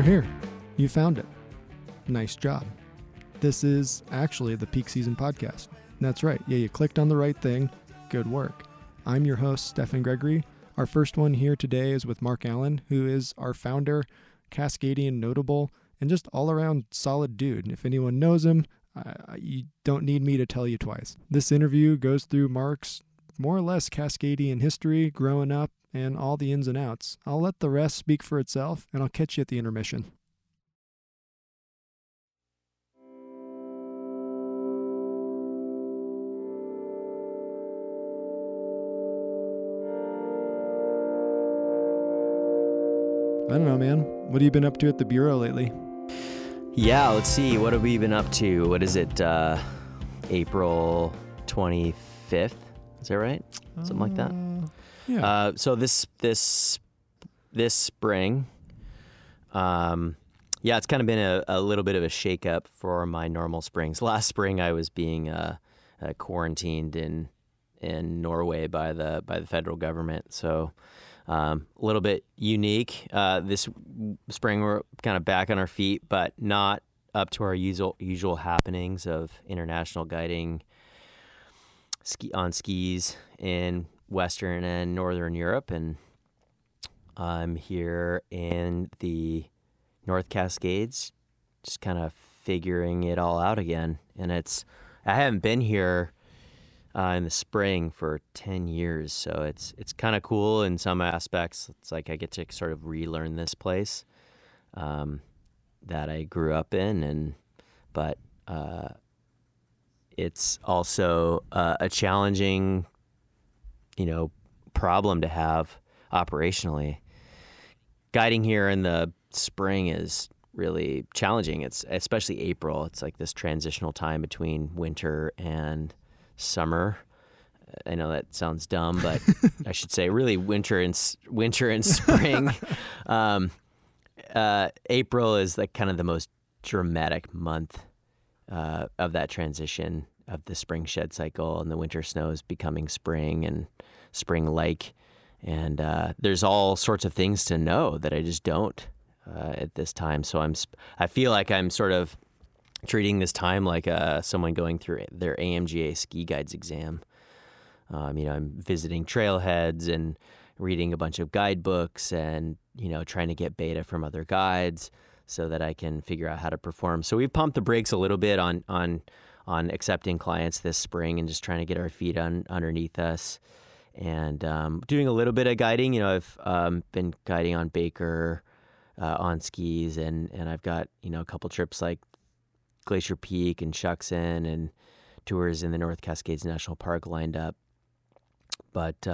You're here. You found it. Nice job. This is actually the Peak Season Podcast. That's right. Yeah, you clicked on the right thing. Good work. I'm your host, Stephan Gregory. Our first one here today is with Mark Allen, who is our founder, Cascadian notable, and just all-around solid dude. And if anyone knows him, you don't need me to tell you twice. This interview goes through Mark's more or less Cascadian history, growing up, and all the ins and outs. I'll let the rest speak for itself, and I'll catch you at the intermission. I don't know, man. What have you been up to at the Bureau lately? Yeah, let's see. What have we been up to? What is it? April 25th? Is that right? Something like that. Yeah. So this spring, it's kind of been a little bit of a shakeup for my normal springs. Last spring, I was being quarantined in Norway by the federal government. So a little bit unique. This spring, we're kind of back on our feet, but not up to our usual happenings of international guiding on skis in Western and Northern Europe, and I'm here in the North Cascades, just kind of figuring it all out again. And I haven't been here in the spring for 10 years, so it's kind of cool in some aspects. It's like I get to sort of relearn this place that I grew up in, but it's also a challenging, problem to have operationally. Guiding here in the spring is really challenging. It's especially April. It's like this transitional time between winter and summer. I know that sounds dumb, but I should say really winter and spring. April is like kind of the most dramatic month of that transition of the spring shed cycle and the winter snows becoming spring and spring-like. And there's all sorts of things to know that I just don't at this time. So I feel like I'm sort of treating this time like someone going through their AMGA ski guides exam. I'm visiting trailheads and reading a bunch of guidebooks and, trying to get beta from other guides so that I can figure out how to perform. So we've pumped the brakes a little bit on accepting clients this spring and just trying to get our feet underneath us and doing a little bit of guiding. I've been guiding on Baker on skis and I've got, a couple trips like Glacier Peak and Shuksan and tours in the North Cascades National Park lined up. But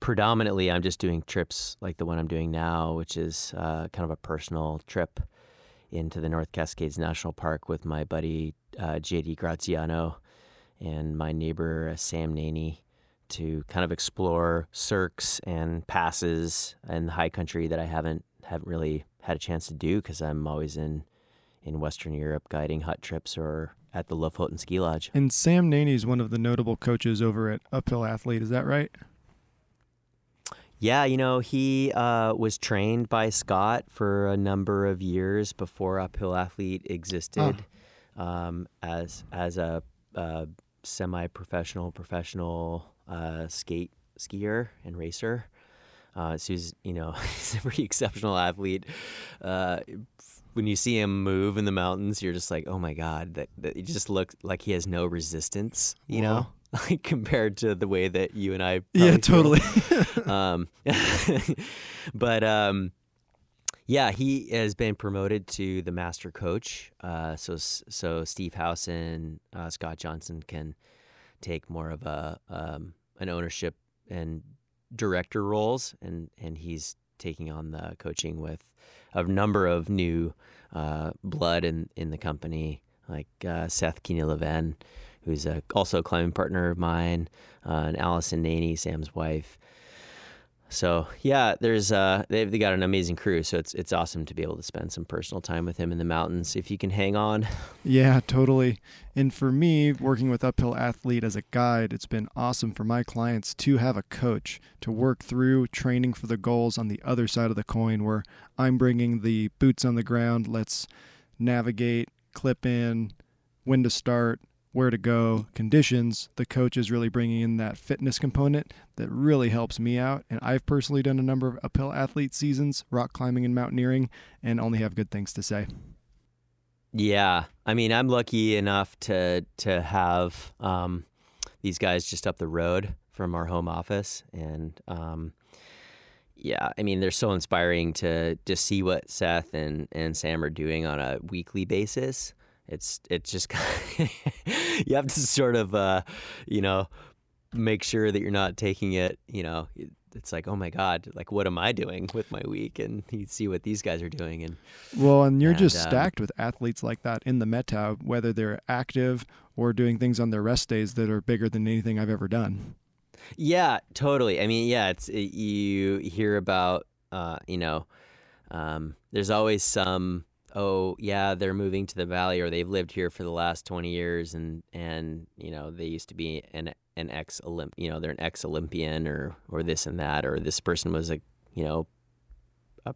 predominantly I'm just doing trips like the one I'm doing now, which is kind of a personal trip into the North Cascades National Park with my buddy J.D. Graziano and my neighbor Sam Naney to kind of explore cirques and passes and high country that I haven't really had a chance to do because I'm always in Western Europe guiding hut trips or at the Lofoten Ski Lodge. And Sam Naney is one of the notable coaches over at Uphill Athlete, is that right? Yeah, he was trained by Scott for a number of years before Uphill Athlete existed. Oh. As a semi-professional, professional skier and racer. So he's, he's a pretty exceptional athlete. When you see him move in the mountains, you're just like, oh my God, that he just looks like he has no resistance, you know? Like compared to the way that you and I probably feel. But he has been promoted to the master coach, so Steve House and Scott Johnson can take more of a an ownership and director roles, and he's taking on the coaching with a number of new blood in the company, like Seth Keena-Levin, who's also a climbing partner of mine, and Allison Naney, Sam's wife, So yeah, there's they've got an amazing crew, so it's awesome to be able to spend some personal time with him in the mountains if you can hang on. Yeah, totally. And for me, working with Uphill Athlete as a guide, it's been awesome for my clients to have a coach to work through training for the goals on the other side of the coin, where I'm bringing the boots on the ground. Let's navigate, clip in, when to start, where to go, conditions. The coach is really bringing in that fitness component that really helps me out. And I've personally done a number of uphill athlete seasons, rock climbing and mountaineering, and only have good things to say. Yeah. I mean, I'm lucky enough to have these guys just up the road from our home office. And yeah, I mean, they're so inspiring to just see what Seth and Sam are doing on a weekly basis. It's just you have to sort of, make sure that you're not taking it, it's like, oh my God, like, what am I doing with my week? And you see what these guys are doing. And you're just stacked with athletes like that in the Methow, whether they're active or doing things on their rest days that are bigger than anything I've ever done. Yeah, totally. I mean, yeah, you hear about, there's always some, oh yeah, they're moving to the valley, or they've lived here for the last 20 years and they used to be an they're an ex-Olympian or this and that, or this person was a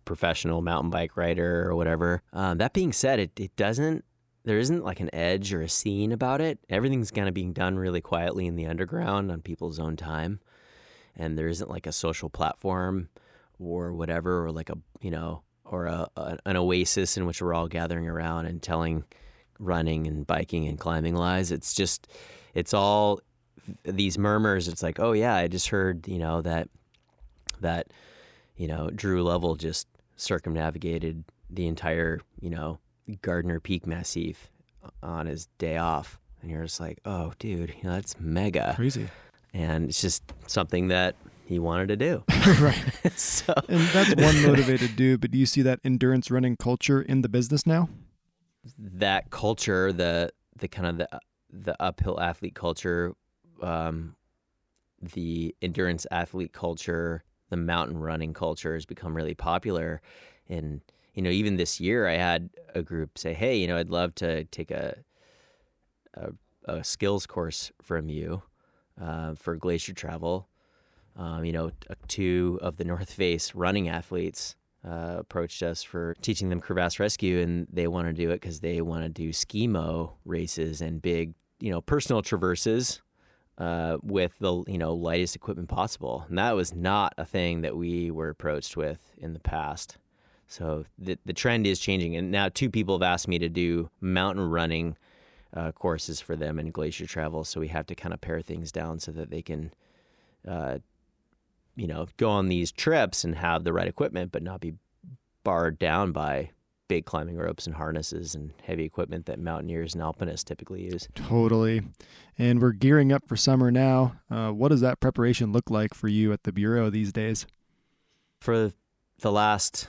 professional mountain bike rider or whatever. That being said, there isn't like an edge or a scene about it. Everything's kind of being done really quietly in the underground on people's own time. And there isn't like a social platform or whatever, or like an oasis in which we're all gathering around and telling running and biking and climbing lies. It's just, it's all these murmurs. It's like, oh yeah, I just heard, that Drew Lovell just circumnavigated the entire, Gardner Peak Massif on his day off. And you're just like, oh dude, that's mega crazy. And it's just something that he wanted to do. Right. So. And that's one motivated dude, but do you see that endurance running culture in the business now? That culture, the kind of the uphill athlete culture, the endurance athlete culture, the mountain running culture has become really popular. And, even this year I had a group say, hey, I'd love to take a skills course from you for glacier travel. Two of the North Face running athletes approached us for teaching them crevasse rescue, and they want to do it because they want to do skimo races and big, personal traverses with the, lightest equipment possible. And that was not a thing that we were approached with in the past. So the trend is changing. And now two people have asked me to do mountain running courses for them and glacier travel. So we have to kind of pare things down so that they can go on these trips and have the right equipment, but not be barred down by big climbing ropes and harnesses and heavy equipment that mountaineers and alpinists typically use. Totally. And we're gearing up for summer now. What does that preparation look like for you at the Bureau these days? For the last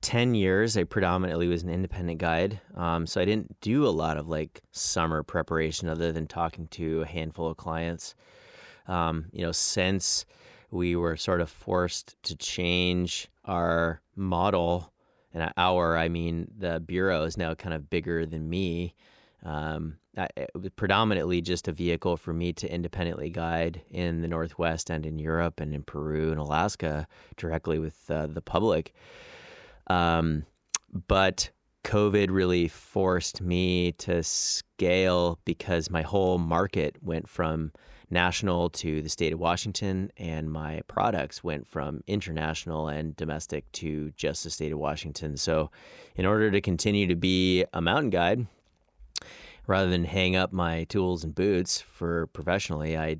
10 years, I predominantly was an independent guide. So I didn't do a lot of summer preparation other than talking to a handful of clients. Since we were sort of forced to change our model, and the Bureau is now kind of bigger than me. It was predominantly just a vehicle for me to independently guide in the Northwest and in Europe and in Peru and Alaska directly with the public. But COVID really forced me to scale because my whole market went from national to the state of Washington, and my products went from international and domestic to just the state of Washington. So in order to continue to be a mountain guide, rather than hang up my tools and boots for professionally, I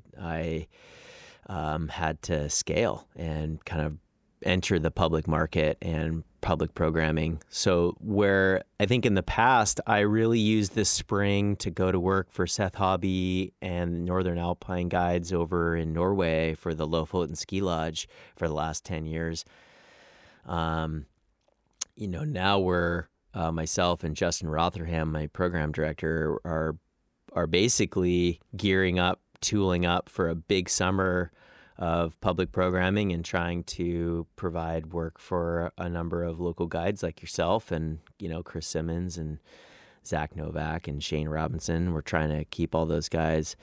had to scale and kind of enter the public market and public programming. So where I think in the past, I really used this spring to go to work for Seth Hobby and Northern Alpine Guides over in Norway for the Lofoten Ski Lodge for the last 10 years. Now we're myself and Justin Rotherham, my program director, are basically gearing up, tooling up for a big summer of public programming and trying to provide work for a number of local guides like yourself and, you know, Chris Simmons and Zach Novak and Shane Robinson. We're trying to keep all those guys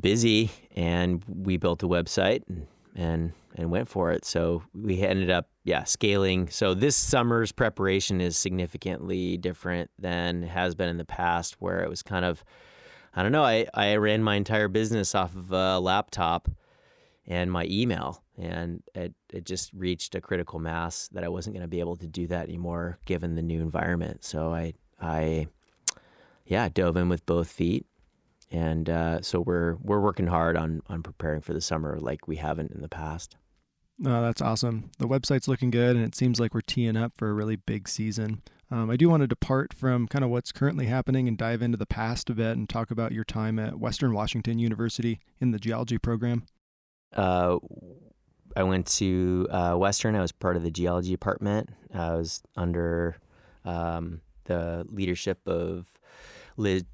busy, and we built a website and went for it. So we ended up, scaling. So this summer's preparation is significantly different than it has been in the past, where it was kind of, I ran my entire business off of a laptop and my email, and it just reached a critical mass that I wasn't going to be able to do that anymore given the new environment. So I dove in with both feet. And so we're working hard on preparing for the summer like we haven't in the past. No, that's awesome. The website's looking good, and it seems like we're teeing up for a really big season. I do want to depart from kind of what's currently happening and dive into the past a bit and talk about your time at Western Washington University in the geology program. I went to Western. I was part of the geology department. I was under the leadership of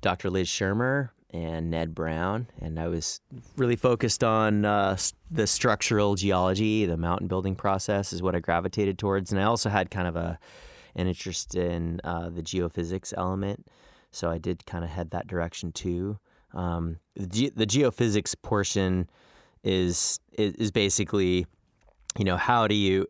Dr. Liz Shermer and Ned Brown, and I was really focused on the structural geology. The mountain building process is what I gravitated towards, and I also had kind of an interest in the geophysics element, so I did kind of head that direction too. The geophysics portion is basically, you know, how do you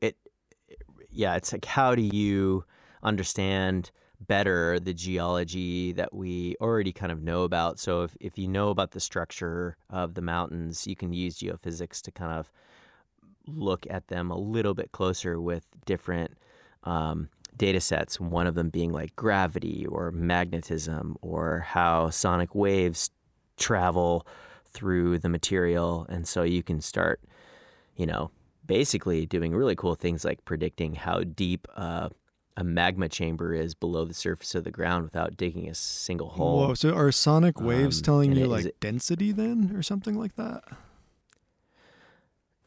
understand better the geology that we already kind of know about. So if you know about the structure of the mountains, you can use geophysics to kind of look at them a little bit closer with different data sets, one of them being like gravity or magnetism or how sonic waves travel through the material. And so you can start, you know, basically doing really cool things like predicting how deep a magma chamber is below the surface of the ground without digging a single hole. Whoa! So are sonic waves telling you density then or something like that?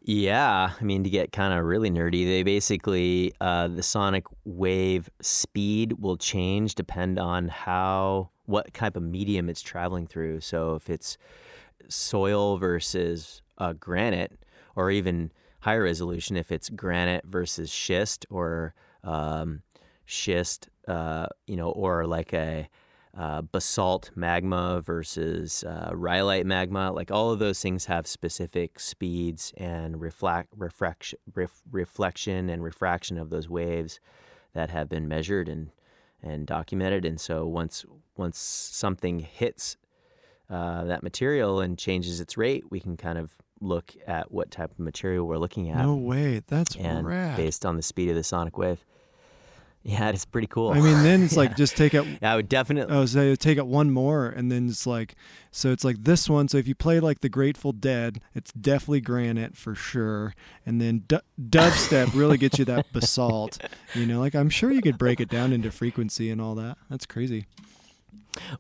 Yeah. I mean, to get kind of really nerdy, they basically, the sonic wave speed will change depend on what type of medium it's traveling through. So if it's soil versus granite, or even higher resolution, if it's granite versus schist or schist, or like a basalt magma versus rhyolite magma, like all of those things have specific speeds and reflection and refraction of those waves that have been measured and documented. And so once something hits that material and changes its rate, we can kind of look at what type of material we're looking at. No way, that's rad. Based on the speed of the sonic wave. Yeah, it's pretty cool. I mean, then it's like just take out. I would definitely. Oh, so take out one more, and then it's like, so it's like this one. So if you play like the Grateful Dead, it's definitely granite for sure. And then dubstep really gets you that basalt. You know, like I'm sure you could break it down into frequency and all that. That's crazy.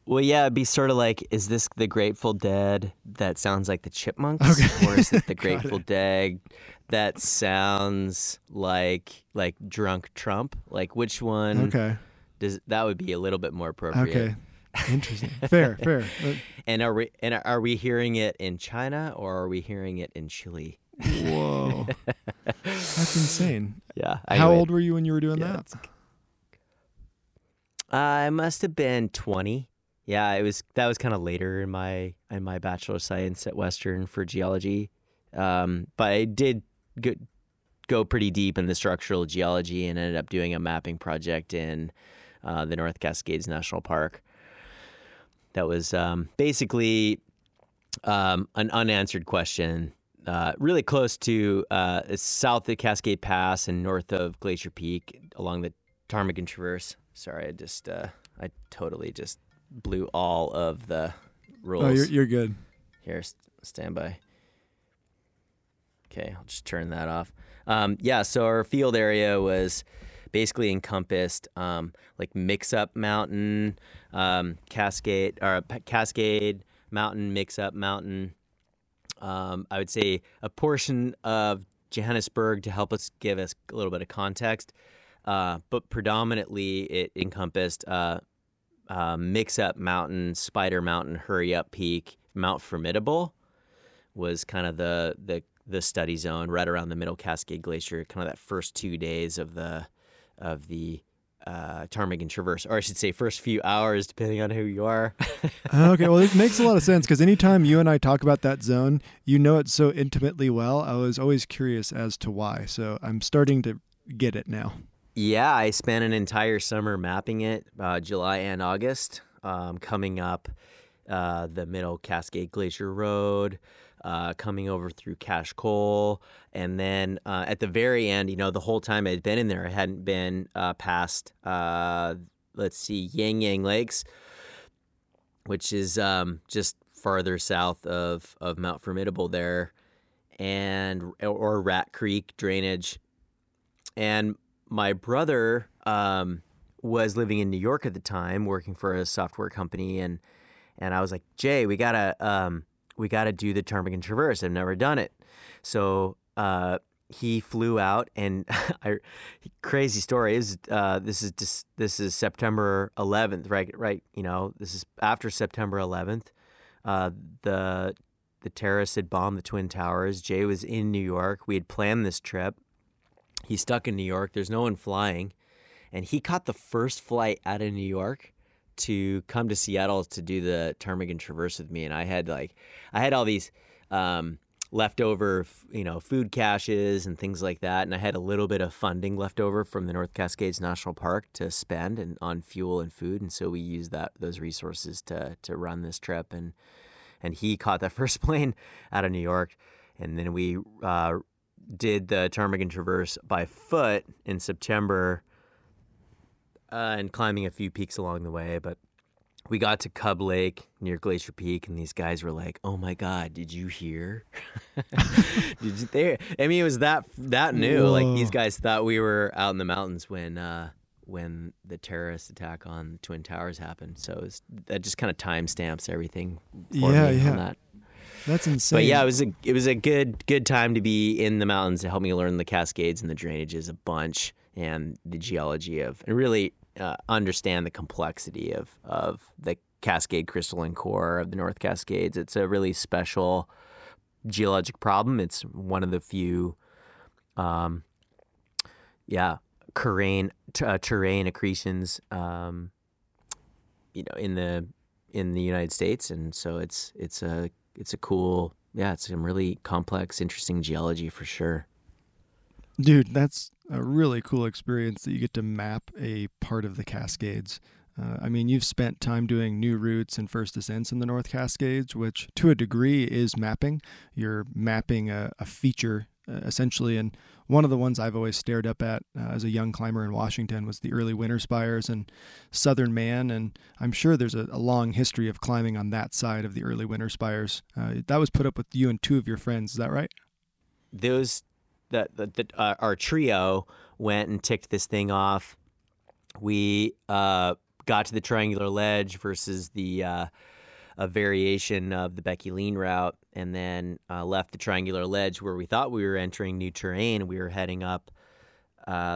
Well, yeah, it'd be sort of like, is this the Grateful Dead that sounds like the Chipmunks, okay. Or is it the Grateful Dead that sounds like drunk Trump? Like, which one? Okay, that would be a little bit more appropriate. Okay, interesting. Fair. And are we hearing it in China or are we hearing it in Chile? Whoa, that's insane. Yeah. How old were you when you were doing that? I must have been 20. Yeah, that was kind of later in my Bachelor of Science at Western for geology. But I did go pretty deep in the structural geology and ended up doing a mapping project in the North Cascades National Park. That was basically an unanswered question, really close to south of Cascade Pass and north of Glacier Peak along the Ptarmigan Traverse. Sorry, I totally just blew all of the rules. Oh, you're good. Here, stand by. Okay, I'll just turn that off. So our field area was basically encompassed like Mixup Mountain, Cascade Mountain, Mixup Mountain. I would say a portion of Johannesburg to help us give us a little bit of context. But predominantly it encompassed Mixup Mountain, Spider Mountain, Hurry Up Peak. Mount Formidable was kind of the the study zone right around the Middle Cascade Glacier, kind of that first 2 days of the Ptarmigan Traverse, or I should say first few hours, depending on who you are. Okay, well, it makes a lot of sense, because anytime you and I talk about that zone, you know it so intimately well. I was always curious as to why, so I'm starting to get it now. Yeah, I spent an entire summer mapping it, July and August, coming up the Middle Cascade Glacier Road, coming over through Cache Cole, and then at the very end, you know, the whole time I'd been in there, I hadn't been past, Yang Yang Lakes, which is just farther south of Mount Formidable there, or Rat Creek drainage. And my brother was living in New York at the time, working for a software company, and I was like, Jay, we gotta do the Ptarmigan Traverse. I've never done it. So he flew out, and crazy story is this is September 11th, right? You know, this is after September 11th. The terrorists had bombed the Twin Towers. Jay was in New York. We had planned this trip. He's stuck in New York. There's no one flying, and he caught the first flight out of New York to come to Seattle to do the Ptarmigan Traverse with me. And I had all these leftover, you know, food caches and things like that. And I had a little bit of funding left over from the North Cascades National Park to spend and on fuel and food. And so we used those resources to run this trip. And he caught that first plane out of New York. And then we did the Ptarmigan Traverse by foot in September, and climbing a few peaks along the way. But we got to Cub Lake near Glacier Peak, and these guys were like, "Oh my God, did you hear? I mean, it was that new. Whoa. Like, these guys thought we were out in the mountains when the terrorist attack on the Twin Towers happened. So it was, that just kind of timestamps everything. For me. That's insane. But yeah, it was a good time to be in the mountains. It helped me learn the Cascades and the drainages a bunch, and the geology and really understand the complexity of the Cascade crystalline core of the North Cascades. It's a really special geologic problem. It's one of the few, terrain accretions, you know, in the United States, and so it's a cool, it's some really complex, interesting geology for sure. Dude, that's a really cool experience that you get to map a part of the Cascades. I mean, you've spent time doing new routes and first descents in the North Cascades, which to a degree is mapping. You're mapping a feature, essentially. And one of the ones I've always stared up at as a young climber in Washington was the Early Winter Spires and Southern Man. And I'm sure there's a long history of climbing on that side of the Early Winter Spires. That was put up with you and two of your friends. Is that right? Those... Our trio went and ticked this thing off. We got to the triangular ledge versus a variation of the Beckey lean route, and then left the triangular ledge where we thought we were entering new terrain. We were heading up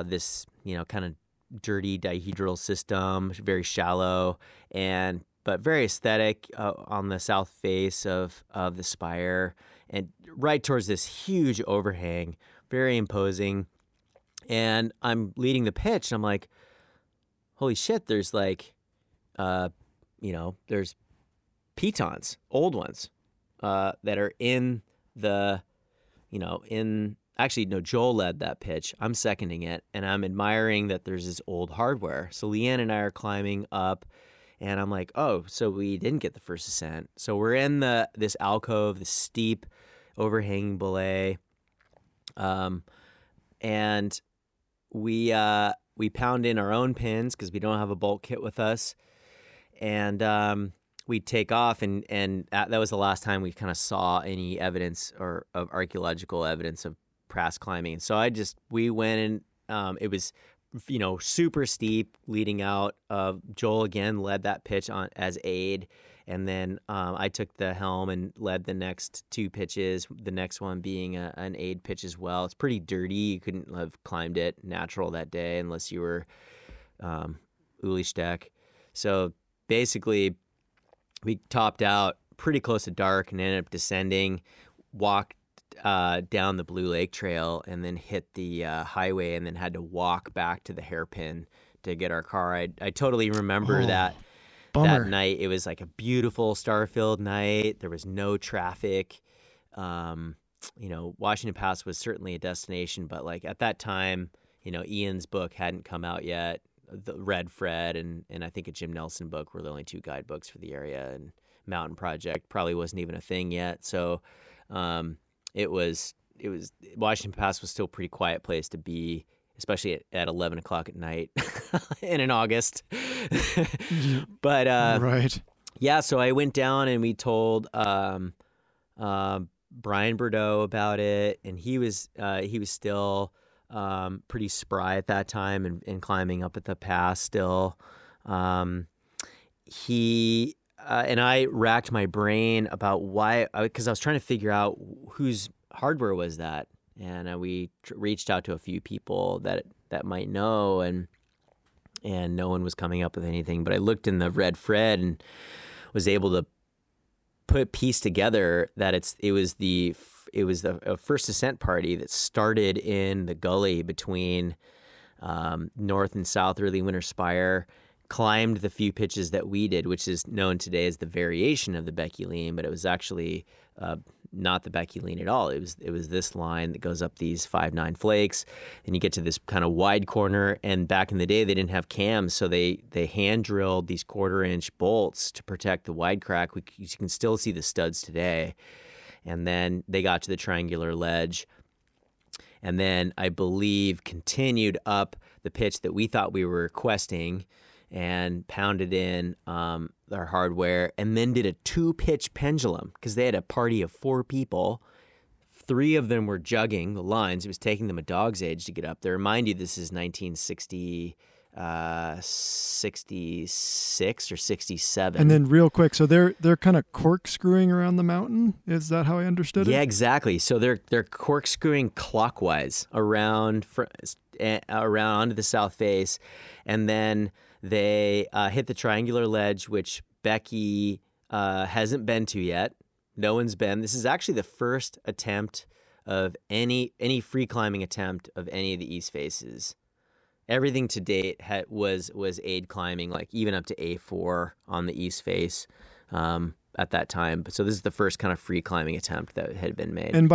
this, you know, kind of dirty dihedral system, very shallow, but very aesthetic on the south face of the spire, and right towards this huge overhang. Very imposing. And I'm leading the pitch, and I'm like, holy shit, there's like, you know, there's pitons, old ones, that are in the, you know, Joel led that pitch. I'm seconding it, and I'm admiring that there's this old hardware. So Leanne and I are climbing up, and I'm like, oh, so we didn't get the first ascent. So we're in this alcove, this steep overhanging belay. And we pound in our own pins because we don't have a bolt kit with us, and we take off, and that was the last time we kind of saw any evidence or of archaeological evidence of past climbing. So we went in. It was, you know, super steep leading out. Joel again led that pitch on as aid. And then I took the helm and led the next two pitches, the next one being an aid pitch as well. It's pretty dirty. You couldn't have climbed it natural that day unless you were Uli Steck. So basically, we topped out pretty close to dark and ended up descending, walked down the Blue Lake Trail and then hit the highway and then had to walk back to the hairpin to get our car. I totally remember that. Bummer. That night, it was like a beautiful star-filled night. There was no traffic. You know, Washington Pass was certainly a destination, but like at that time, you know, Ian's book hadn't come out yet. The Red Fred and I think a Jim Nelson book were the only two guidebooks for the area, and Mountain Project probably wasn't even a thing yet. So it was Washington Pass was still a pretty quiet place to be, especially at 11 o'clock at night and in August. But right. Yeah, so I went down and we told Brian Bordeaux about it, and he was still pretty spry at that time and climbing up at the pass still. He and I racked my brain about why, because I was trying to figure out whose hardware was that. And we reached out to a few people that might know, and no one was coming up with anything. But I looked in the Red Fred and was able to put a piece together that it was the first ascent party that started in the gully between North and South Early Winter Spire, climbed the few pitches that we did, which is known today as the variation of the Beckey Lean, but it was actually not the Beckey Lean at all. It was this line that goes up these 5-9 flakes, and you get to this kind of wide corner. And back in the day, they didn't have cams, so they hand drilled these 1/4-inch bolts to protect the wide crack. You can still see the studs today. And then they got to the triangular ledge, and then I believe continued up the pitch that we thought we were requesting, and pounded in their hardware, and then did a 2-pitch pendulum because they had a party of 4 people. 3 of them were jugging the lines. It was taking them a dog's age to get up there. Mind you, this is 1966 or 67. And then real quick, so they're kind of corkscrewing around the mountain? Is that how I understood it? Yeah, exactly. So they're corkscrewing clockwise around onto the south face, and then they hit the triangular ledge, which Beckey hasn't been to yet. No one's been. This is actually the first attempt of any free climbing attempt of any of the East Faces. Everything to date was aid climbing, like even up to A4 on the East Face at that time. So this is the first kind of free climbing attempt that had been made. And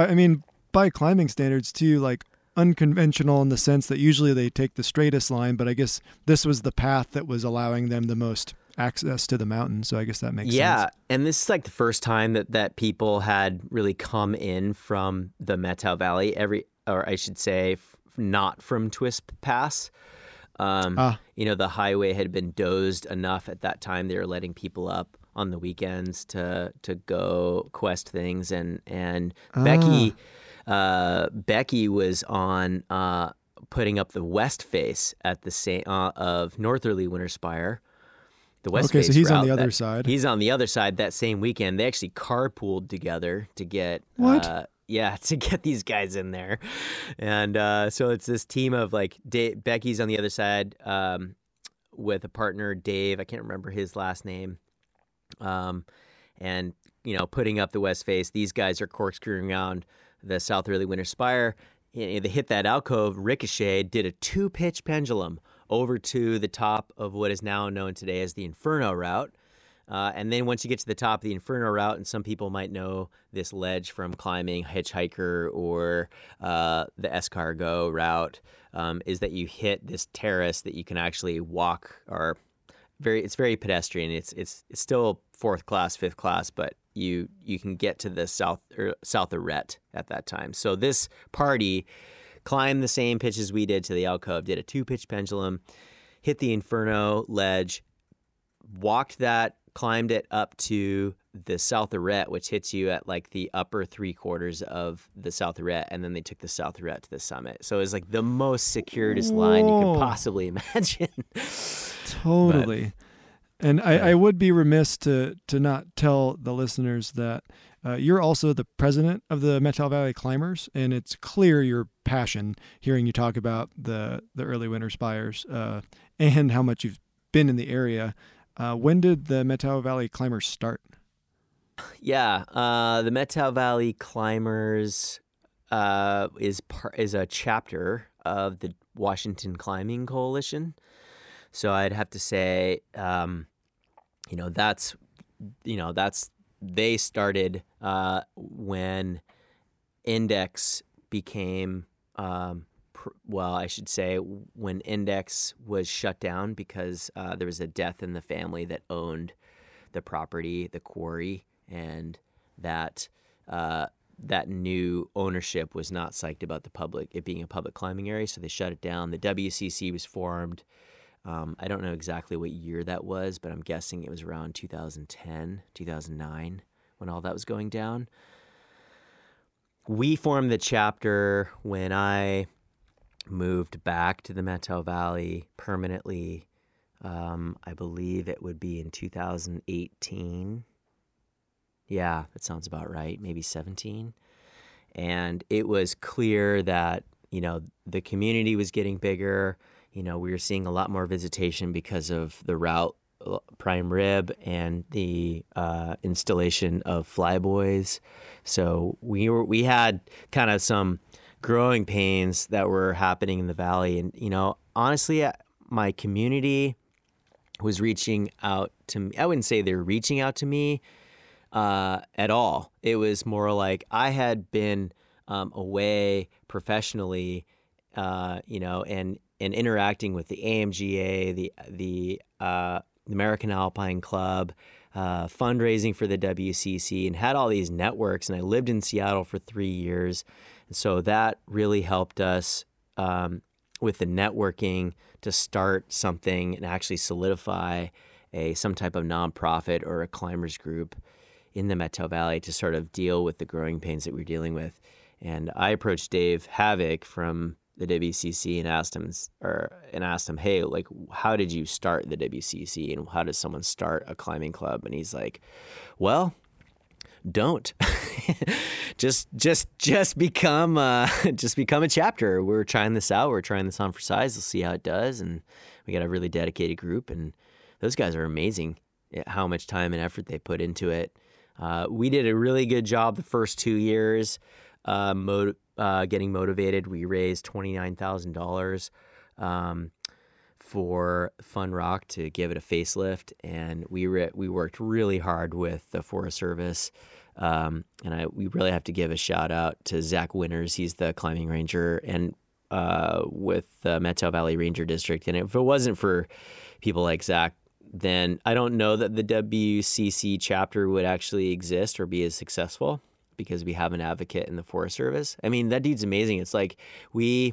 by climbing standards too, like, unconventional in the sense that usually they take the straightest line, but I guess this was the path that was allowing them the most access to the mountain. So I guess that makes sense. Yeah, and this is like the first time that people had really come in from the Methow Valley, not from Twisp Pass. You know, the highway had been dozed enough at that time. They were letting people up on the weekends to go quest things, and Beckey. Beckey was on putting up the west face at the of North Early Winter Spire. The west face. Okay, so he's on the other side. He's on the other side that same weekend. They actually carpooled together to get to get these guys in there, and so it's this team of like Beckey's on the other side with a partner, Dave. I can't remember his last name, and you know, putting up the west face. These guys are corkscrewing around the South Early Winter Spire. You know, they hit that alcove, ricocheted, did a 2-pitch pendulum over to the top of what is now known today as the Inferno Route. And then once you get to the top of the Inferno Route, and some people might know this ledge from climbing Hitchhiker or the Escargot Route, is that you hit this terrace that you can actually walk. It's very pedestrian. It's still 4th class, 5th class, but you can get to the South Arete at that time. So this party climbed the same pitches we did to the alcove, did a 2-pitch pendulum, hit the Inferno ledge, walked that, climbed it up to the South Arete, which hits you at like the upper 3/4 of the South Arete, and then they took the South Arete to the summit. So it was like the most securitist line you could possibly imagine. Totally. And I would be remiss to not tell the listeners that you're also the president of the Methow Valley Climbers, and it's clear your passion hearing you talk about the Early Winter Spires and how much you've been in the area. When did the Methow Valley Climbers start? Yeah, the Methow Valley Climbers is a chapter of the Washington Climbing Coalition. So I'd have to say, they started when Index became, when Index was shut down because there was a death in the family that owned the property, the quarry, and that new ownership was not psyched about the public, it being a public climbing area, so they shut it down. The WCC was formed. I don't know exactly what year that was, but I'm guessing it was around 2010, 2009 when all that was going down. We formed the chapter when I moved back to the Methow Valley permanently. I believe it would be in 2018. Yeah, that sounds about right. Maybe 17. And it was clear that, the community was getting bigger. We were seeing a lot more visitation because of the route, prime rib, and the installation of Flyboys. So we had kind of some growing pains that were happening in the valley. And, honestly, my community was reaching out to me. I wouldn't say they were reaching out to me at all. It was more like I had been away professionally, and interacting with the AMGA, the American Alpine Club, fundraising for the WCC, and had all these networks. And I lived in Seattle for 3 years. And so that really helped us with the networking to start something and actually solidify some type of nonprofit or a climbers group in the Methow Valley to sort of deal with the growing pains that we're dealing with. And I approached Dave Havoc from the WCC and asked him, hey, like, how did you start the WCC and how does someone start a climbing club? And he's like, well, don't just become a chapter. We're trying this out. We're trying this on for size. We'll see how it does. And we got a really dedicated group, and those guys are amazing at how much time and effort they put into it. We did a really good job the first 2 years, getting motivated. We raised $29,000 for Fun Rock to give it a facelift, and we worked really hard with the Forest Service. And we really have to give a shout out to Zach Winters. He's the climbing ranger and with the Methow Valley Ranger District. And if it wasn't for people like Zach, then I don't know that the WCC chapter would actually exist or be as successful, because we have an advocate in the Forest Service. I mean, that dude's amazing. It's like we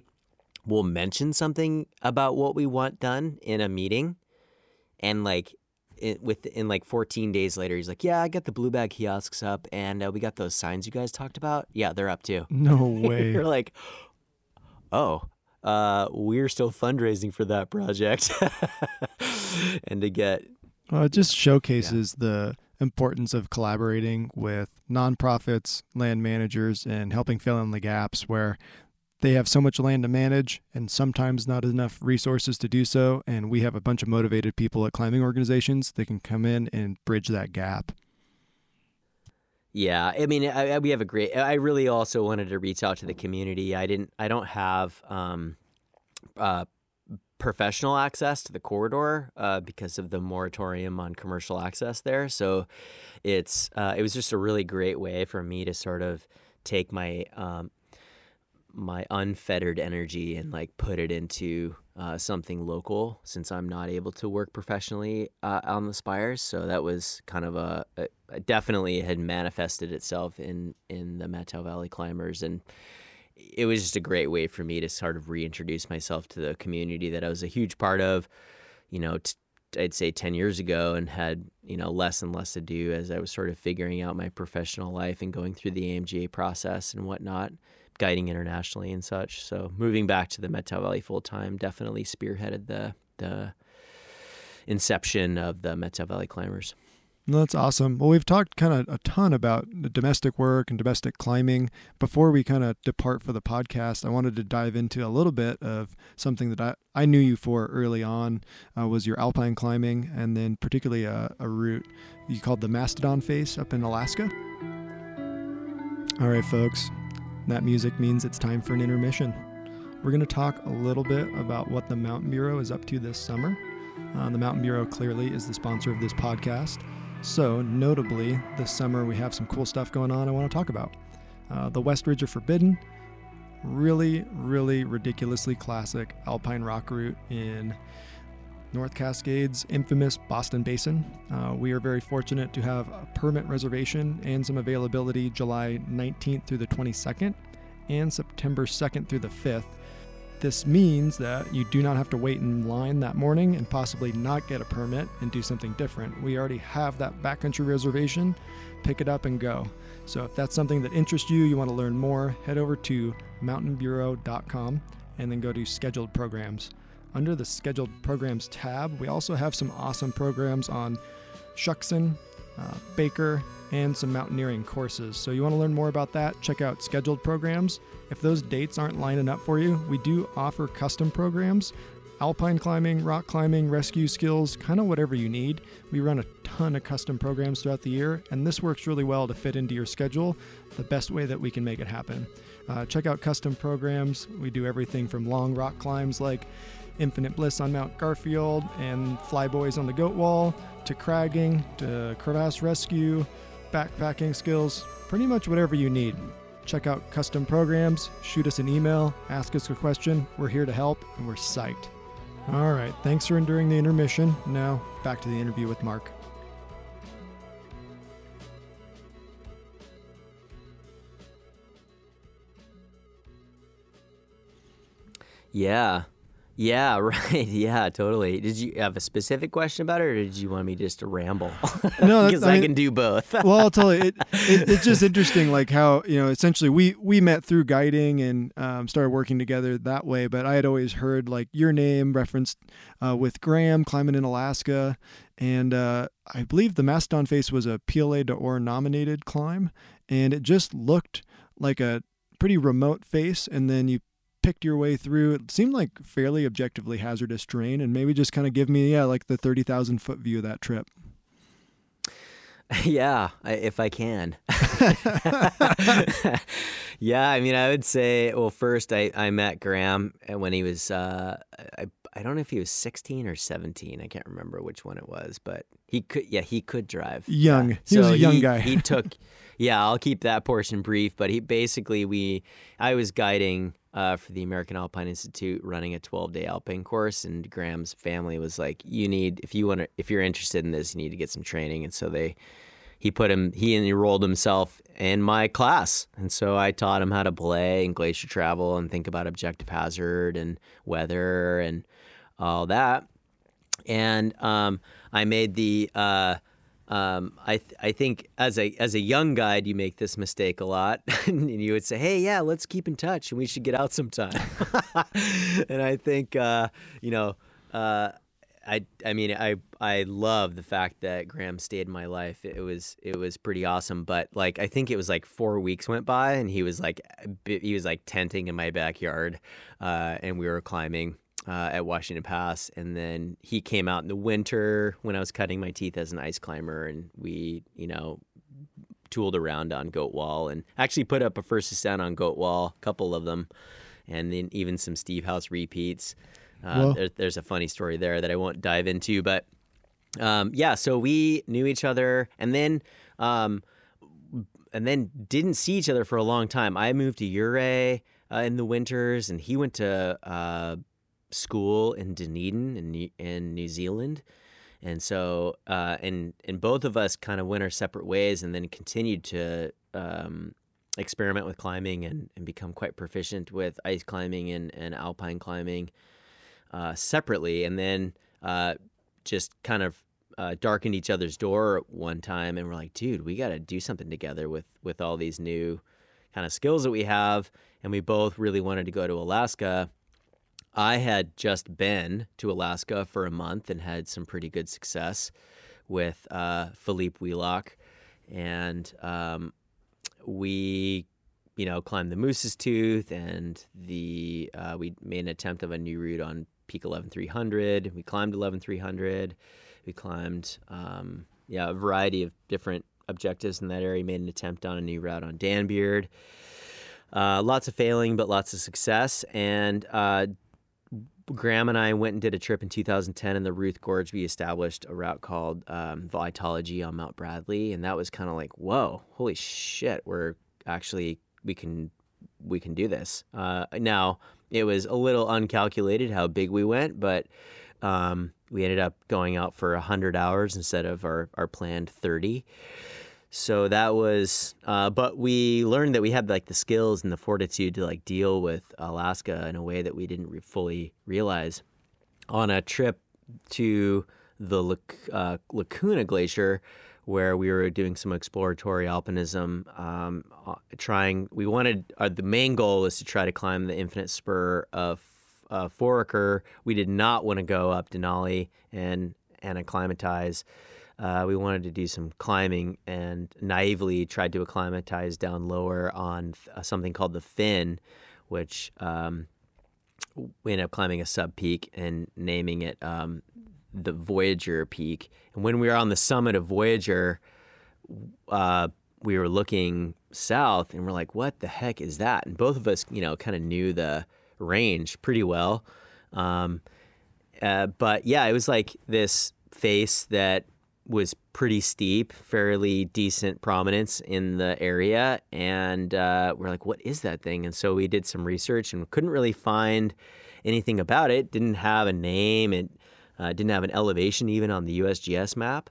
will mention something about what we want done in a meeting, and within 14 days later, he's like, yeah, I got the blue bag kiosks up, and we got those signs you guys talked about. Yeah, they're up too. No way. You're like, oh, we're still fundraising for that project. And to get... Well, it just showcases the importance of collaborating with nonprofits, land managers, and helping fill in the gaps where they have so much land to manage and sometimes not enough resources to do so. And we have a bunch of motivated people at climbing organizations that can come in and bridge that gap. Yeah. I mean, we have I really also wanted to reach out to the community. I don't have professional access to the corridor because of the moratorium on commercial access there. So it was just a really great way for me to sort of take my my unfettered energy and put it into something local, since I'm not able to work professionally on the spires. So that was kind of definitely had manifested itself in the Methow Valley Climbers, and it was just a great way for me to sort of reintroduce myself to the community that I was a huge part of, I'd say 10 years ago, and had, less and less to do as I was sort of figuring out my professional life and going through the AMGA process and whatnot, guiding internationally and such. So moving back to the Methow Valley full time definitely spearheaded the inception of the Methow Valley Climbers. That's awesome. Well, we've talked kind of a ton about domestic work and domestic climbing. Before we kind of depart for the podcast, I wanted to dive into a little bit of something that I knew you for early on, was your alpine climbing, and then particularly a route you called the Mastodon Face up in Alaska. All right, folks, That music means it's time for an intermission. We're going to talk a little bit about what the Mountain Bureau is up to this summer. The Mountain Bureau clearly is the sponsor of this podcast. So, notably, this summer we have some cool stuff going on I want to talk about. The West Ridge of Forbidden, really, really ridiculously classic alpine rock route in North Cascades' infamous Boston Basin. We are very fortunate to have a permit reservation and some availability July 19th through the 22nd and September 2nd through the 5th. This means that you do not have to wait in line that morning and possibly not get a permit and do something different. We already have that backcountry reservation. Pick it up and go. So if that's something that interests you, you want to learn more, head over to mountainbureau.com and then go to scheduled programs. Under the scheduled programs tab, we also have some awesome programs on Shuksan, Baker, and some mountaineering courses. So you want to learn more about that, check out scheduled programs. If those dates aren't lining up for you, we do offer custom programs, alpine climbing, rock climbing, rescue skills, kind of whatever you need. We run a ton of custom programs throughout the year, and this works really well to fit into your schedule the best way that we can make it happen. Check out custom programs. We do everything from long rock climbs like Infinite Bliss on Mount Garfield and Flyboys on the Goat Wall, to cragging, to crevasse rescue, backpacking skills, pretty much whatever you need. Check out custom programs, shoot us an email, ask us a question. We're here to help, and we're psyched. All right, thanks for enduring the intermission. Now, back to the interview with Mark. Yeah, right. Yeah, totally. Did you have a specific question about it, or did you want me just to ramble? No, because I can do both. Well, totally. It's just interesting, like how, you know, essentially we met through guiding and started working together that way. But I had always heard like your name referenced with Graham climbing in Alaska, and I believe the Mastodon Face was a PLA d'Or nominated climb, and it just looked like a pretty remote face, and then you picked your way through. It seemed like fairly objectively hazardous terrain, and maybe just kind of give me, like the 30,000 foot view of that trip. Yeah, if I can. Yeah, I mean, I would say, well, first I met Graham when he was, I don't know if he was 16 or 17. I can't remember which one it was, but he could drive. Young. Yeah. He was a young guy. He took, yeah, I'll keep that portion brief, but he basically, I was guiding for the American Alpine Institute, running a 12-day alpine course, and Graham's family was like, if you're interested in this, you need to get some training. And so he enrolled himself in my class, and so I taught him how to belay and glacier travel and think about objective hazard and weather and all that. And I made the I think as a young guide, you make this mistake a lot, and you would say, hey, yeah, let's keep in touch and we should get out sometime. And I think, I love the fact that Graham stayed in my life. It was pretty awesome. But like, I think it was like 4 weeks went by and he was like tenting in my backyard, and we were climbing at Washington Pass, and then he came out in the winter when I was cutting my teeth as an ice climber, and we, tooled around on Goat Wall and actually put up a first ascent on Goat Wall, a couple of them, and then even some Steve House repeats. There's a funny story there that I won't dive into, but so we knew each other, and then didn't see each other for a long time. I moved to Ouray in the winters, and he went to school in Dunedin in New Zealand, and so and both of us kind of went our separate ways, and then continued to experiment with climbing and become quite proficient with ice climbing and alpine climbing separately, and then just kind of darkened each other's door one time, and we're like, dude, we got to do something together with all these new kind of skills that we have, and we both really wanted to go to Alaska. I had just been to Alaska for a month and had some pretty good success with Philippe Wheelock, and we, climbed the Moose's Tooth, and we made an attempt of a new route on Peak 11,300. We climbed 11,300. We climbed a variety of different objectives in that area. Made an attempt on a new route on Danbeard. Lots of failing, but lots of success. And Graham and I went and did a trip in 2010 in the Ruth Gorge. We established a route called Vitology on Mount Bradley, and that was kind of like, whoa, holy shit, we're actually, we can do this. Now, it was a little uncalculated how big we went, but we ended up going out for 100 hours instead of our planned 30. So that was, but we learned that we had like the skills and the fortitude to like deal with Alaska in a way that we didn't fully realize. On a trip to the Lacuna Glacier, where we were doing some exploratory alpinism, the main goal was to try to climb the infinite spur of Foraker. We did not want to go up Denali and acclimatize. We wanted to do some climbing and naively tried to acclimatize down lower on something called the Finn, which we ended up climbing a sub-peak and naming it the Voyager Peak. And when we were on the summit of Voyager, we were looking south and we're like, what the heck is that? And both of us, kind of knew the range pretty well. But yeah, it was like this face that was pretty steep, fairly decent prominence in the area. And we're like, what is that thing? And so we did some research and couldn't really find anything about it. Didn't have a name. It didn't have an elevation even on the USGS map.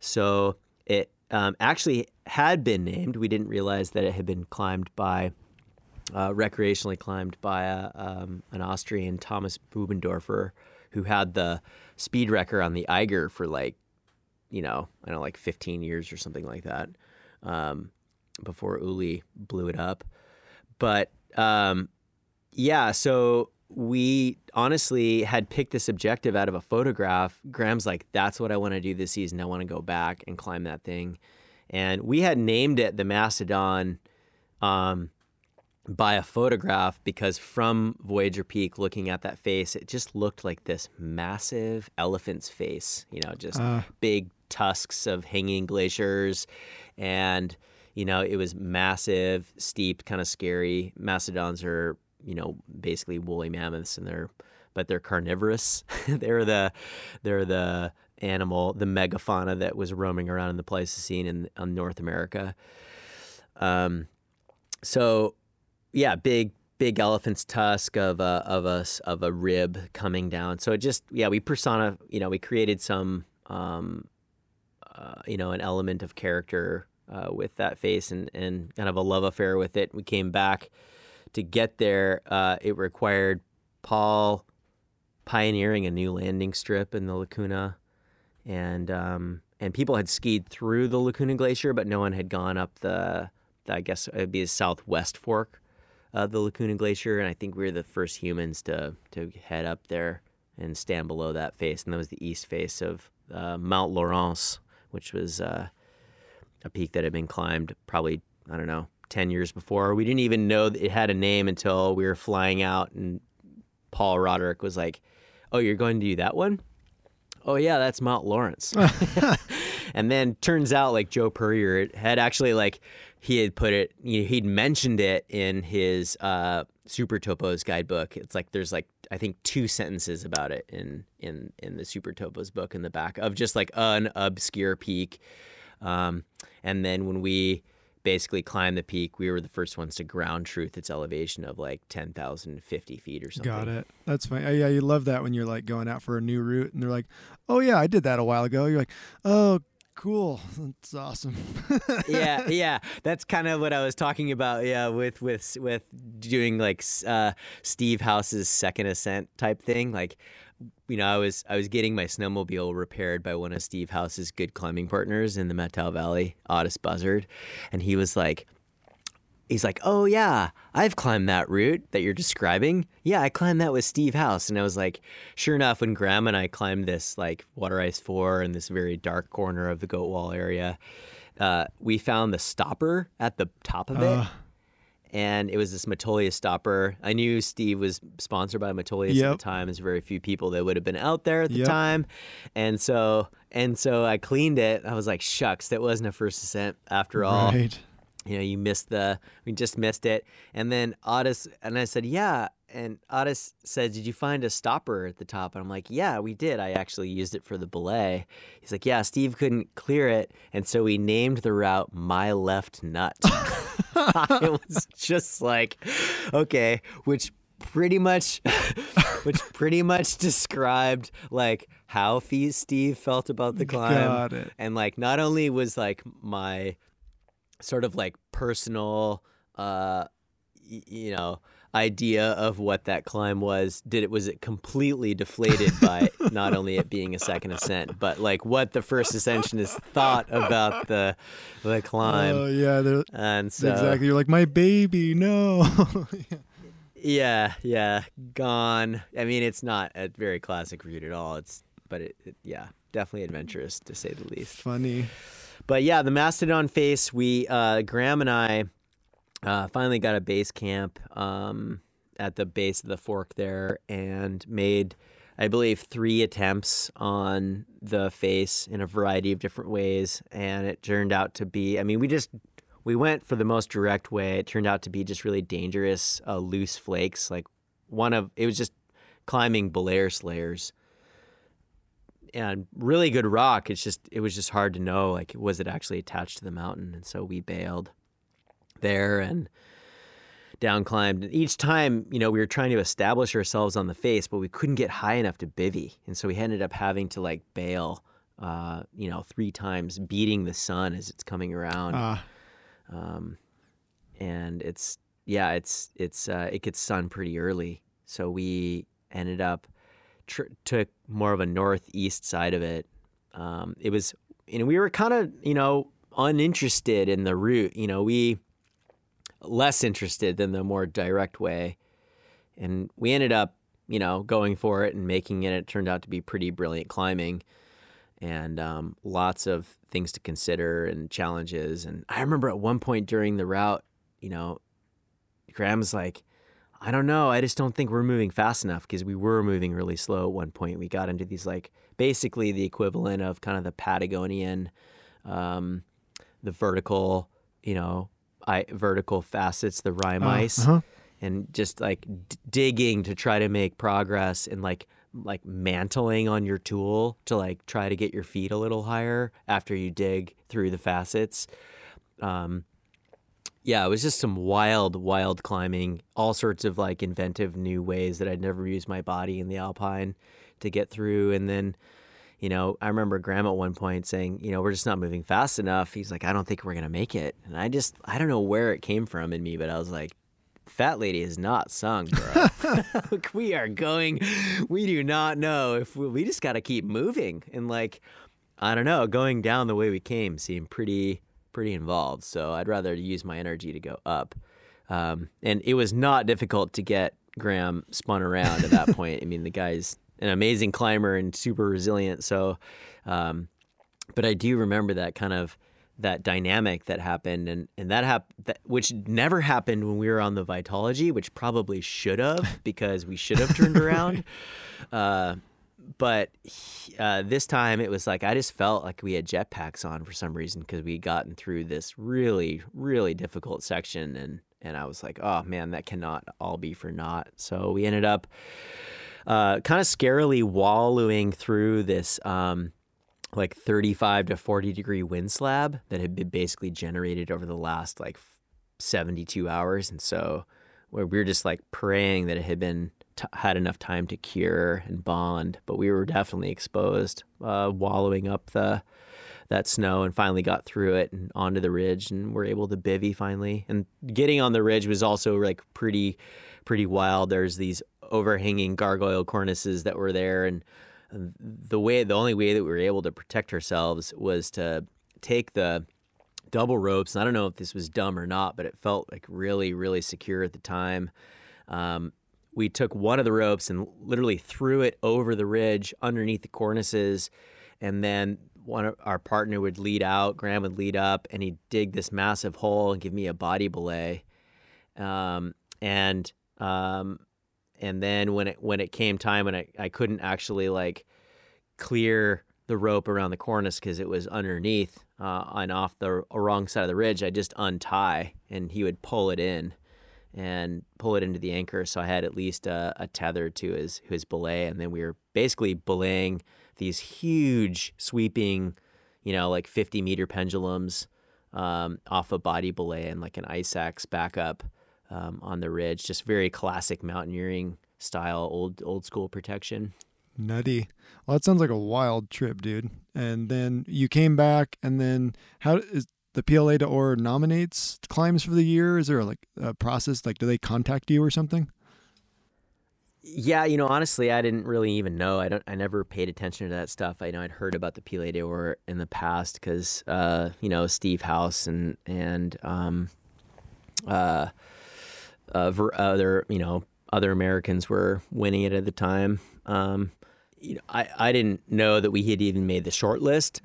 So it actually had been named. We didn't realize that it had been recreationally climbed by an Austrian, Thomas Bubendorfer, who had the speed wrecker on the Eiger for 15 years or something like that, before Uli blew it up. But so we honestly had picked this objective out of a photograph. Graham's like, that's what I want to do this season. I want to go back and climb that thing. And we had named it the Mastodon by a photograph because from Voyager Peak, looking at that face, it just looked like this massive elephant's face, big tusks of hanging glaciers. And, it was massive, steep, kind of scary. Mastodons are, basically woolly mammoths, and they're carnivorous. they're the animal, the megafauna that was roaming around in the Pleistocene in North America. So big elephant's tusk of a rib coming down. So it just, we created some, an element of character with that face and kind of a love affair with it. We came back to get there. It required Paul pioneering a new landing strip in the Lacuna, and people had skied through the Lacuna Glacier, but no one had gone up I guess it would be the southwest fork of the Lacuna Glacier, and I think we were the first humans to head up there and stand below that face, and that was the east face of Mount Lawrence, which was a peak that had been climbed probably, 10 years before. We didn't even know that it had a name until we were flying out, and Paul Roderick was like, oh, you're going to do that one? Oh, yeah, that's Mount Lawrence. And then turns out, Joe Purrier had actually, he'd mentioned it in his Super Topos guidebook. It's there's I think two sentences about it in the Super Topos book in the back of just an obscure peak. And then when we basically climbed the peak, we were the first ones to ground truth its elevation of 10,050 feet or something. Got it. That's fine. Yeah, you love that when you're going out for a new route and they're like, oh yeah, I did that a while ago. You're like, oh, cool. That's awesome. Yeah. That's kind of what I was talking about. Yeah, with doing Steve House's second ascent type thing. I was getting my snowmobile repaired by one of Steve House's good climbing partners in the Methow Valley, Otis Buzzard, and he was like, oh yeah, I've climbed that route that you're describing. Yeah, I climbed that with Steve House. And I was like, sure enough, when Graham and I climbed this water ice 4 in this very dark corner of the Goat Wall area, we found the stopper at the top of it. And it was this Metolius stopper. I knew Steve was sponsored by Metolius at the time. There's very few people that would have been out there at the time. And so I cleaned it. I was like, shucks, that wasn't a first ascent after all. Right. you know, you missed the, we just missed it. And then Otis, and I said, yeah. And Otis said, did you find a stopper at the top? And I'm like, yeah, we did. I actually used it for the belay. He's like, yeah, Steve couldn't clear it. And so we named the route My Left Nut. I was just like, okay, which pretty much described like how Steve felt about the climb. Got it. And like, not only was like my sort of like personal, you know, idea of what that climb was, was it completely deflated by not only it being a second ascent, but like what the first ascensionist thought about the climb. Oh yeah, and so, exactly. You're like, my baby, no. Yeah. Yeah, gone. I mean, it's not a very classic route at all. But definitely adventurous to say the least. Funny. But yeah, the Mastodon Face, we, Graham and I, finally got a base camp at the base of the fork there and made, I believe, 3 attempts on the face in a variety of different ways. And it turned out to be, I mean, we went for the most direct way. It turned out to be just really dangerous, loose flakes. Like it was just climbing Belair Slayers and really good rock. It was just hard to know, like, was it actually attached to the mountain? And so we bailed there and down climbed. And each time, you know, we were trying to establish ourselves on the face, but we couldn't get high enough to bivvy. And so we ended up having to like bail, you know, 3 times, beating the sun as it's coming around. And it's it gets sun pretty early. So we ended up took more of a northeast side of it. It was, you know, we were kind of, you know, uninterested in the route, you know, we less interested than the more direct way. And we ended up, you know, going for it and making it. It turned out to be pretty brilliant climbing. And lots of things to consider and challenges. And I remember at one point during the route, you know, Graham's like, I don't know, I just don't think we're moving fast enough, because we were moving really slow at one point. We got into these, like, basically the equivalent of kind of the Patagonian, the vertical, you know, vertical facets, the rime ice, and just like digging to try to make progress and like mantling on your tool to like try to get your feet a little higher after you dig through the facets. Yeah, it was just some wild climbing, all sorts of like inventive new ways that I'd never used my body in the Alpine to get through. And then, you know, I remember Graham at one point saying, you know, we're just not moving fast enough. He's like, I don't think we're going to make it. And I don't know where it came from in me, but I was like, Fat Lady is not sung, bro. We are going, we do not know if we just got to keep moving. And like, I don't know, going down the way we came seemed pretty involved. So I'd rather use my energy to go up. And it was not difficult to get Graham spun around at that point. I mean, the guy's an amazing climber and super resilient. So, but I do remember that kind of, that dynamic that happened, and that which never happened when we were on the Vitology, which probably should have, because we should have turned around. But this time it was like, I just felt like we had jetpacks on for some reason, because we had gotten through this really, really difficult section. And I was like, oh man, that cannot all be for naught. So we ended up kind of scarily wallowing through this, like 35 to 40 degree wind slab that had been basically generated over the last like 72 hours. And so we were just like praying that it had been had enough time to cure and bond, but we were definitely exposed, wallowing up that snow, and finally got through it and onto the ridge, and were able to bivvy finally. And getting on the ridge was also like pretty wild. There's these overhanging gargoyle cornices that were there, and the only way that we were able to protect ourselves was to take the double ropes. And I don't know if this was dumb or not, but it felt like really, really secure at the time. We took one of the ropes and literally threw it over the ridge underneath the cornices. And then our partner would lead out, Graham would lead up, and he'd dig this massive hole and give me a body belay. And then when it came time, and I couldn't actually like clear the rope around the cornice because it was underneath, and off the wrong side of the ridge, I just untie and he would pull it in and pull it into the anchor. So I had at least a tether to his belay. And then we were basically belaying these huge sweeping, like 50 meter pendulums off a body belay and like an ice axe back up on the ridge. Just very classic mountaineering style, old school protection. Nutty. Well, that sounds like a wild trip, dude. And then you came back, and then how is the PLA to OR nominates climbs for the year? Is there like a process? Like, do they contact you or something? Yeah, honestly, I didn't really even know. I never paid attention to that stuff. I know I'd heard about the PLA to OR in the past because, Steve House and other, other Americans were winning it at the time. I didn't know that we had even made the short list,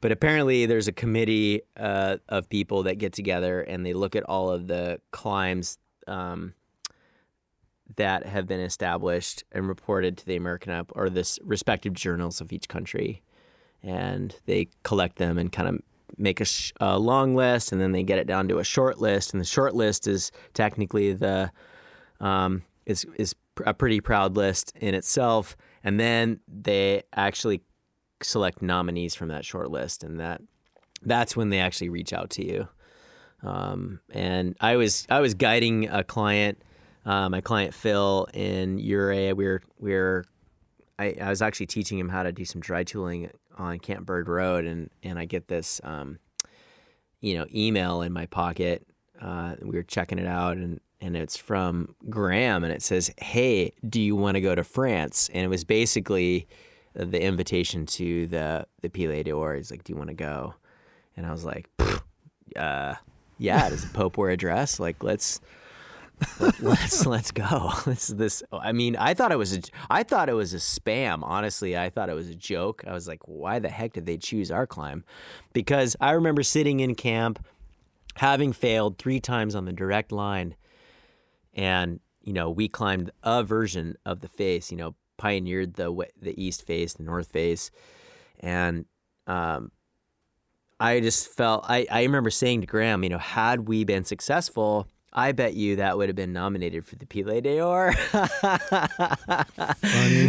but apparently there's a committee of people that get together and they look at all of the climbs that have been established and reported to the American Up or the respective journals of each country, and they collect them and kind of make a long list, and then they get it down to a short list, and the short list is technically the is a pretty proud list in itself. And then they actually select nominees from that short list. And that's when they actually reach out to you. And I was guiding a client, my client Phil in Uray. I was actually teaching him how to do some dry tooling on Camp Bird Road. And I get this, email in my pocket. We were checking it out and it's from Graham, and it says, "Hey, do you want to go to France?" And it was basically the invitation to the Pile d'Or. He's like, "Do you want to go?" And I was like, "Yeah." Does the Pope wear a dress? Like, let's go. I thought it was a spam. Honestly, I thought it was a joke. I was like, "Why the heck did they choose our climb?" Because I remember sitting in camp, having failed 3 times on the direct line. And, we climbed a version of the face, pioneered the east face, the north face. And I just felt, I remember saying to Graham, had we been successful, I bet you that would have been nominated for the Pile d'Or.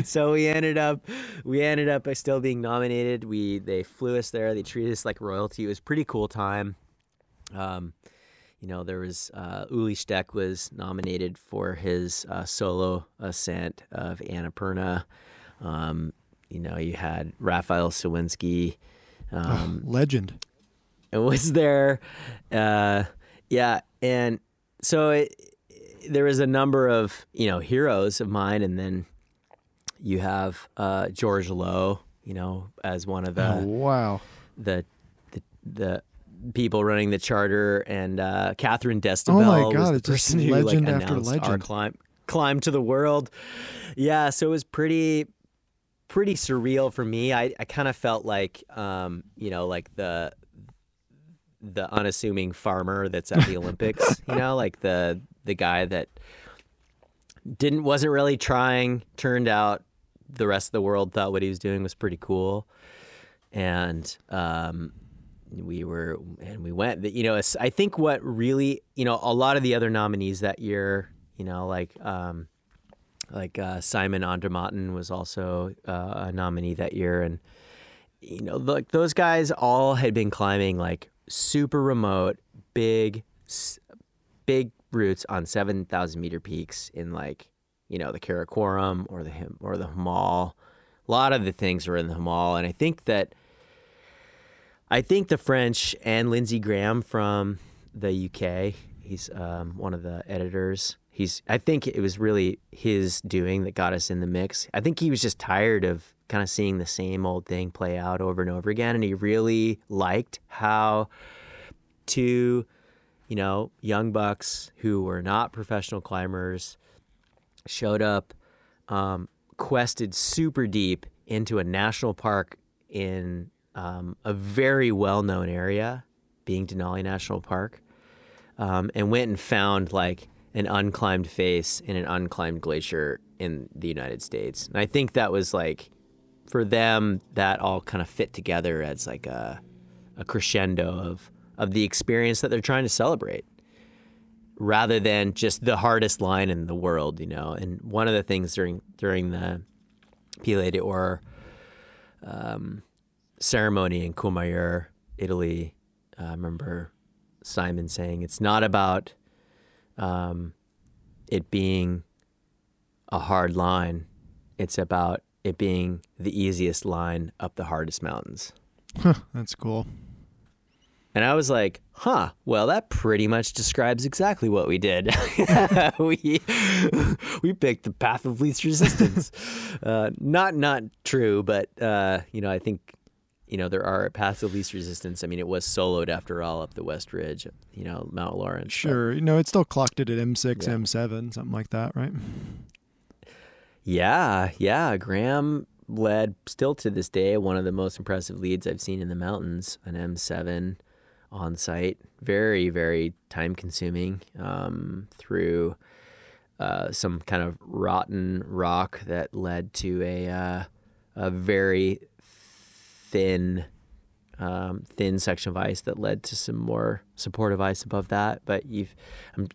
So we ended up still being nominated. They flew us there. They treated us like royalty. It was a pretty cool time. There was Uli Steck was nominated for his solo ascent of Annapurna. You had Raphael Sawinski. Legend. It was there. And so there was a number of, heroes of mine. And then you have George Low, as one of the... Oh, wow. The people running the charter, and Catherine Destabelle was the person who announced our climb to the world. Yeah, so it was pretty surreal for me. I kind of felt like like the unassuming farmer that's at the Olympics, like the guy that wasn't really trying. Turned out the rest of the world thought what he was doing was pretty cool, and we went, I think what really, a lot of the other nominees that year, Simon Andermatten was also a nominee that year. And, like those guys all had been climbing like super remote, big routes on 7,000 meter peaks in like, the Karakoram or the Himal. A lot of the things were in the Himal. And I think the French and Lindsey Graham from the UK, he's one of the editors. I think it was really his doing that got us in the mix. I think he was just tired of kind of seeing the same old thing play out over and over again. And he really liked how 2, young bucks who were not professional climbers showed up, quested super deep into a national park in a very well-known area, being Denali National Park, and went and found like an unclimbed face in an unclimbed glacier in the United States. And I think that was like for them, that all kind of fit together as like a crescendo of the experience that they're trying to celebrate, rather than just the hardest line in the world, you know. And one of the things during the Pile d'Or ceremony in Courmayeur, Italy, I remember Simon saying, it's not about it being a hard line. It's about it being the easiest line up the hardest mountains. Huh, that's cool. And I was like, huh, well, that pretty much describes exactly what we did. We picked the path of least resistance. Not true, but, you know, I think, you know, there are paths of least resistance. I mean, it was soloed after all up the West Ridge, you know, Mount Lawrence. Sure. But, no, it still clocked it at M6, yeah. M7, something like that, right? Yeah. Graham led, still to this day, one of the most impressive leads I've seen in the mountains, an M7 on site. Very, very time consuming through some kind of rotten rock that led to a very thin section of ice that led to some more supportive ice above that. But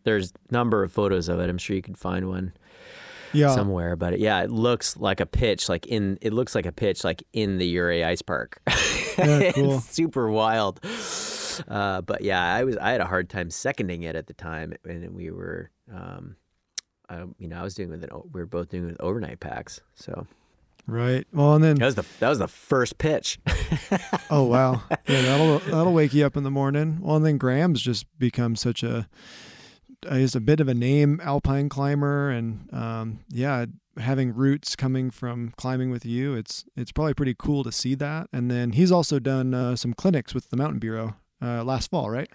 there's a number of photos of it. I'm sure you could find one. Yeah. Somewhere, but it looks like a pitch, in the Ouray Ice Park. Yeah, cool. It's super wild. But yeah, I had a hard time seconding it at the time, and we were, we were both doing it with overnight packs. So. Right. Well, and then that was the first pitch. Oh wow. Yeah, that'll wake you up in the morning. Well, and then Graham's just become such a bit of a name alpine climber, and having roots coming from climbing with you, it's probably pretty cool to see that. And then he's also done some clinics with the Mountain Bureau last fall, right?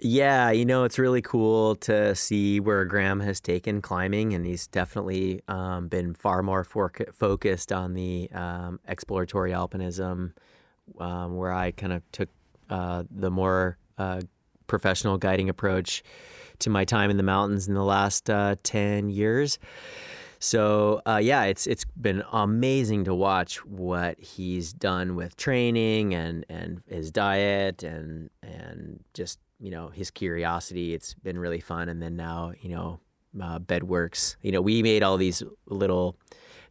Yeah, you know, it's really cool to see where Graham has taken climbing, and he's definitely been far more focused on the exploratory alpinism, where I kind of took the more professional guiding approach to my time in the mountains in the last 10 years. So it's been amazing to watch what he's done with training and his diet and just, you know, his curiosity. It's been really fun. And then now, you know, Bedworks, you know, we made all these little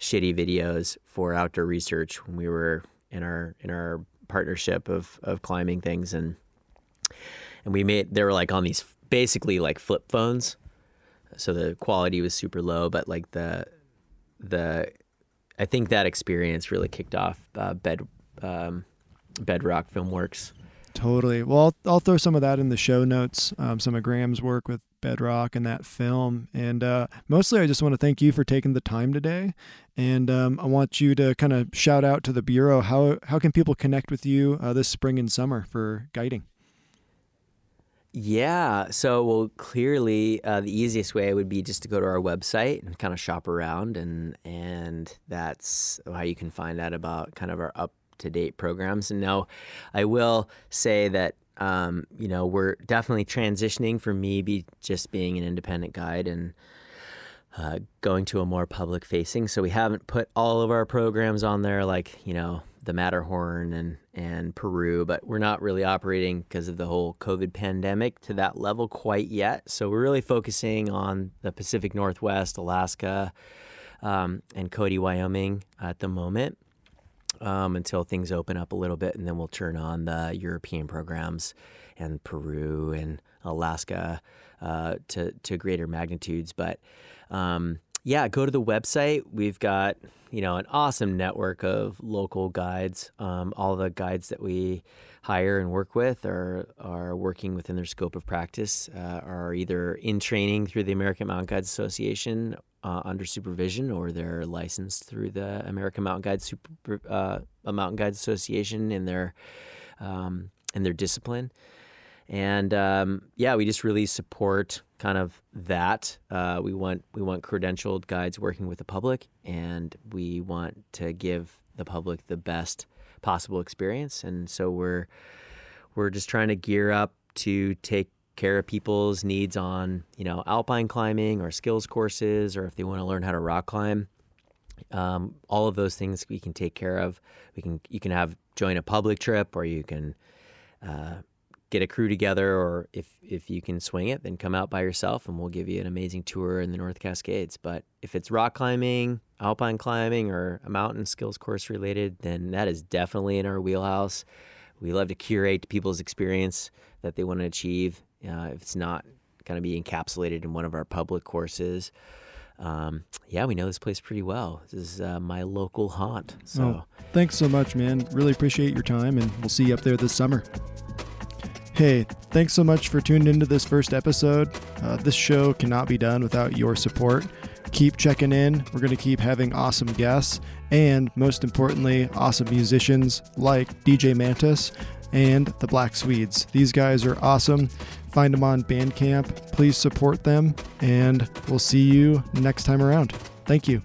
shitty videos for outdoor research when we were in our partnership of climbing things, and they were like on these basically like flip phones. So the quality was super low, but like I think that experience really kicked off Bedrock Filmworks. Totally. Well, I'll throw some of that in the show notes, some of Graham's work with Bedrock and that film. And mostly I just want to thank you for taking the time today. And I want you to kind of shout out to the Bureau. How can people connect with you this spring and summer for guiding? Yeah. So, well, clearly the easiest way would be just to go to our website and kind of shop around, and that's how you can find out about kind of our up-to-date programs. And now I will say that, you know, we're definitely transitioning from maybe just being an independent guide and going to a more public-facing. So we haven't put all of our programs on there, like, you know, the Matterhorn and Peru, but we're not really operating because of the whole COVID pandemic to that level quite yet. So we're really focusing on the Pacific Northwest, Alaska, and Cody, Wyoming at the moment, until things open up a little bit, and then we'll turn on the European programs and Peru and Alaska to greater magnitudes. But yeah, go to the website. We've got, you know, an awesome network of local guides. All the guides that we hire and work with are working within their scope of practice, are either in training through the American Mountain Guides Association under supervision, or they're licensed through the American Mountain Guides Mountain Guides Association in their discipline. And we just really support kind of that. We want credentialed guides working with the public, and we want to give the public the best possible experience. And so we're just trying to gear up to take care of people's needs on, you know, alpine climbing or skills courses, or if they want to learn how to rock climb. All of those things we can take care of. You can have join a public trip, or you can get a crew together, or if you can swing it, then come out by yourself and we'll give you an amazing tour in the North Cascades. But if it's rock climbing, alpine climbing, or a mountain skills course related, then that is definitely in our wheelhouse. We love to curate people's experience that they want to achieve. If it's not going to be encapsulated in one of our public courses. We know this place pretty well. This is my local haunt. So thanks so much, man. Really appreciate your time, and we'll see you up there this summer. Hey, thanks so much for tuning into this first episode. This show cannot be done without your support. Keep checking in. We're going to keep having awesome guests, and most importantly, awesome musicians like DJ Mantis and the Black Swedes. These guys are awesome. Find them on Bandcamp. Please support them, and we'll see you next time around. Thank you.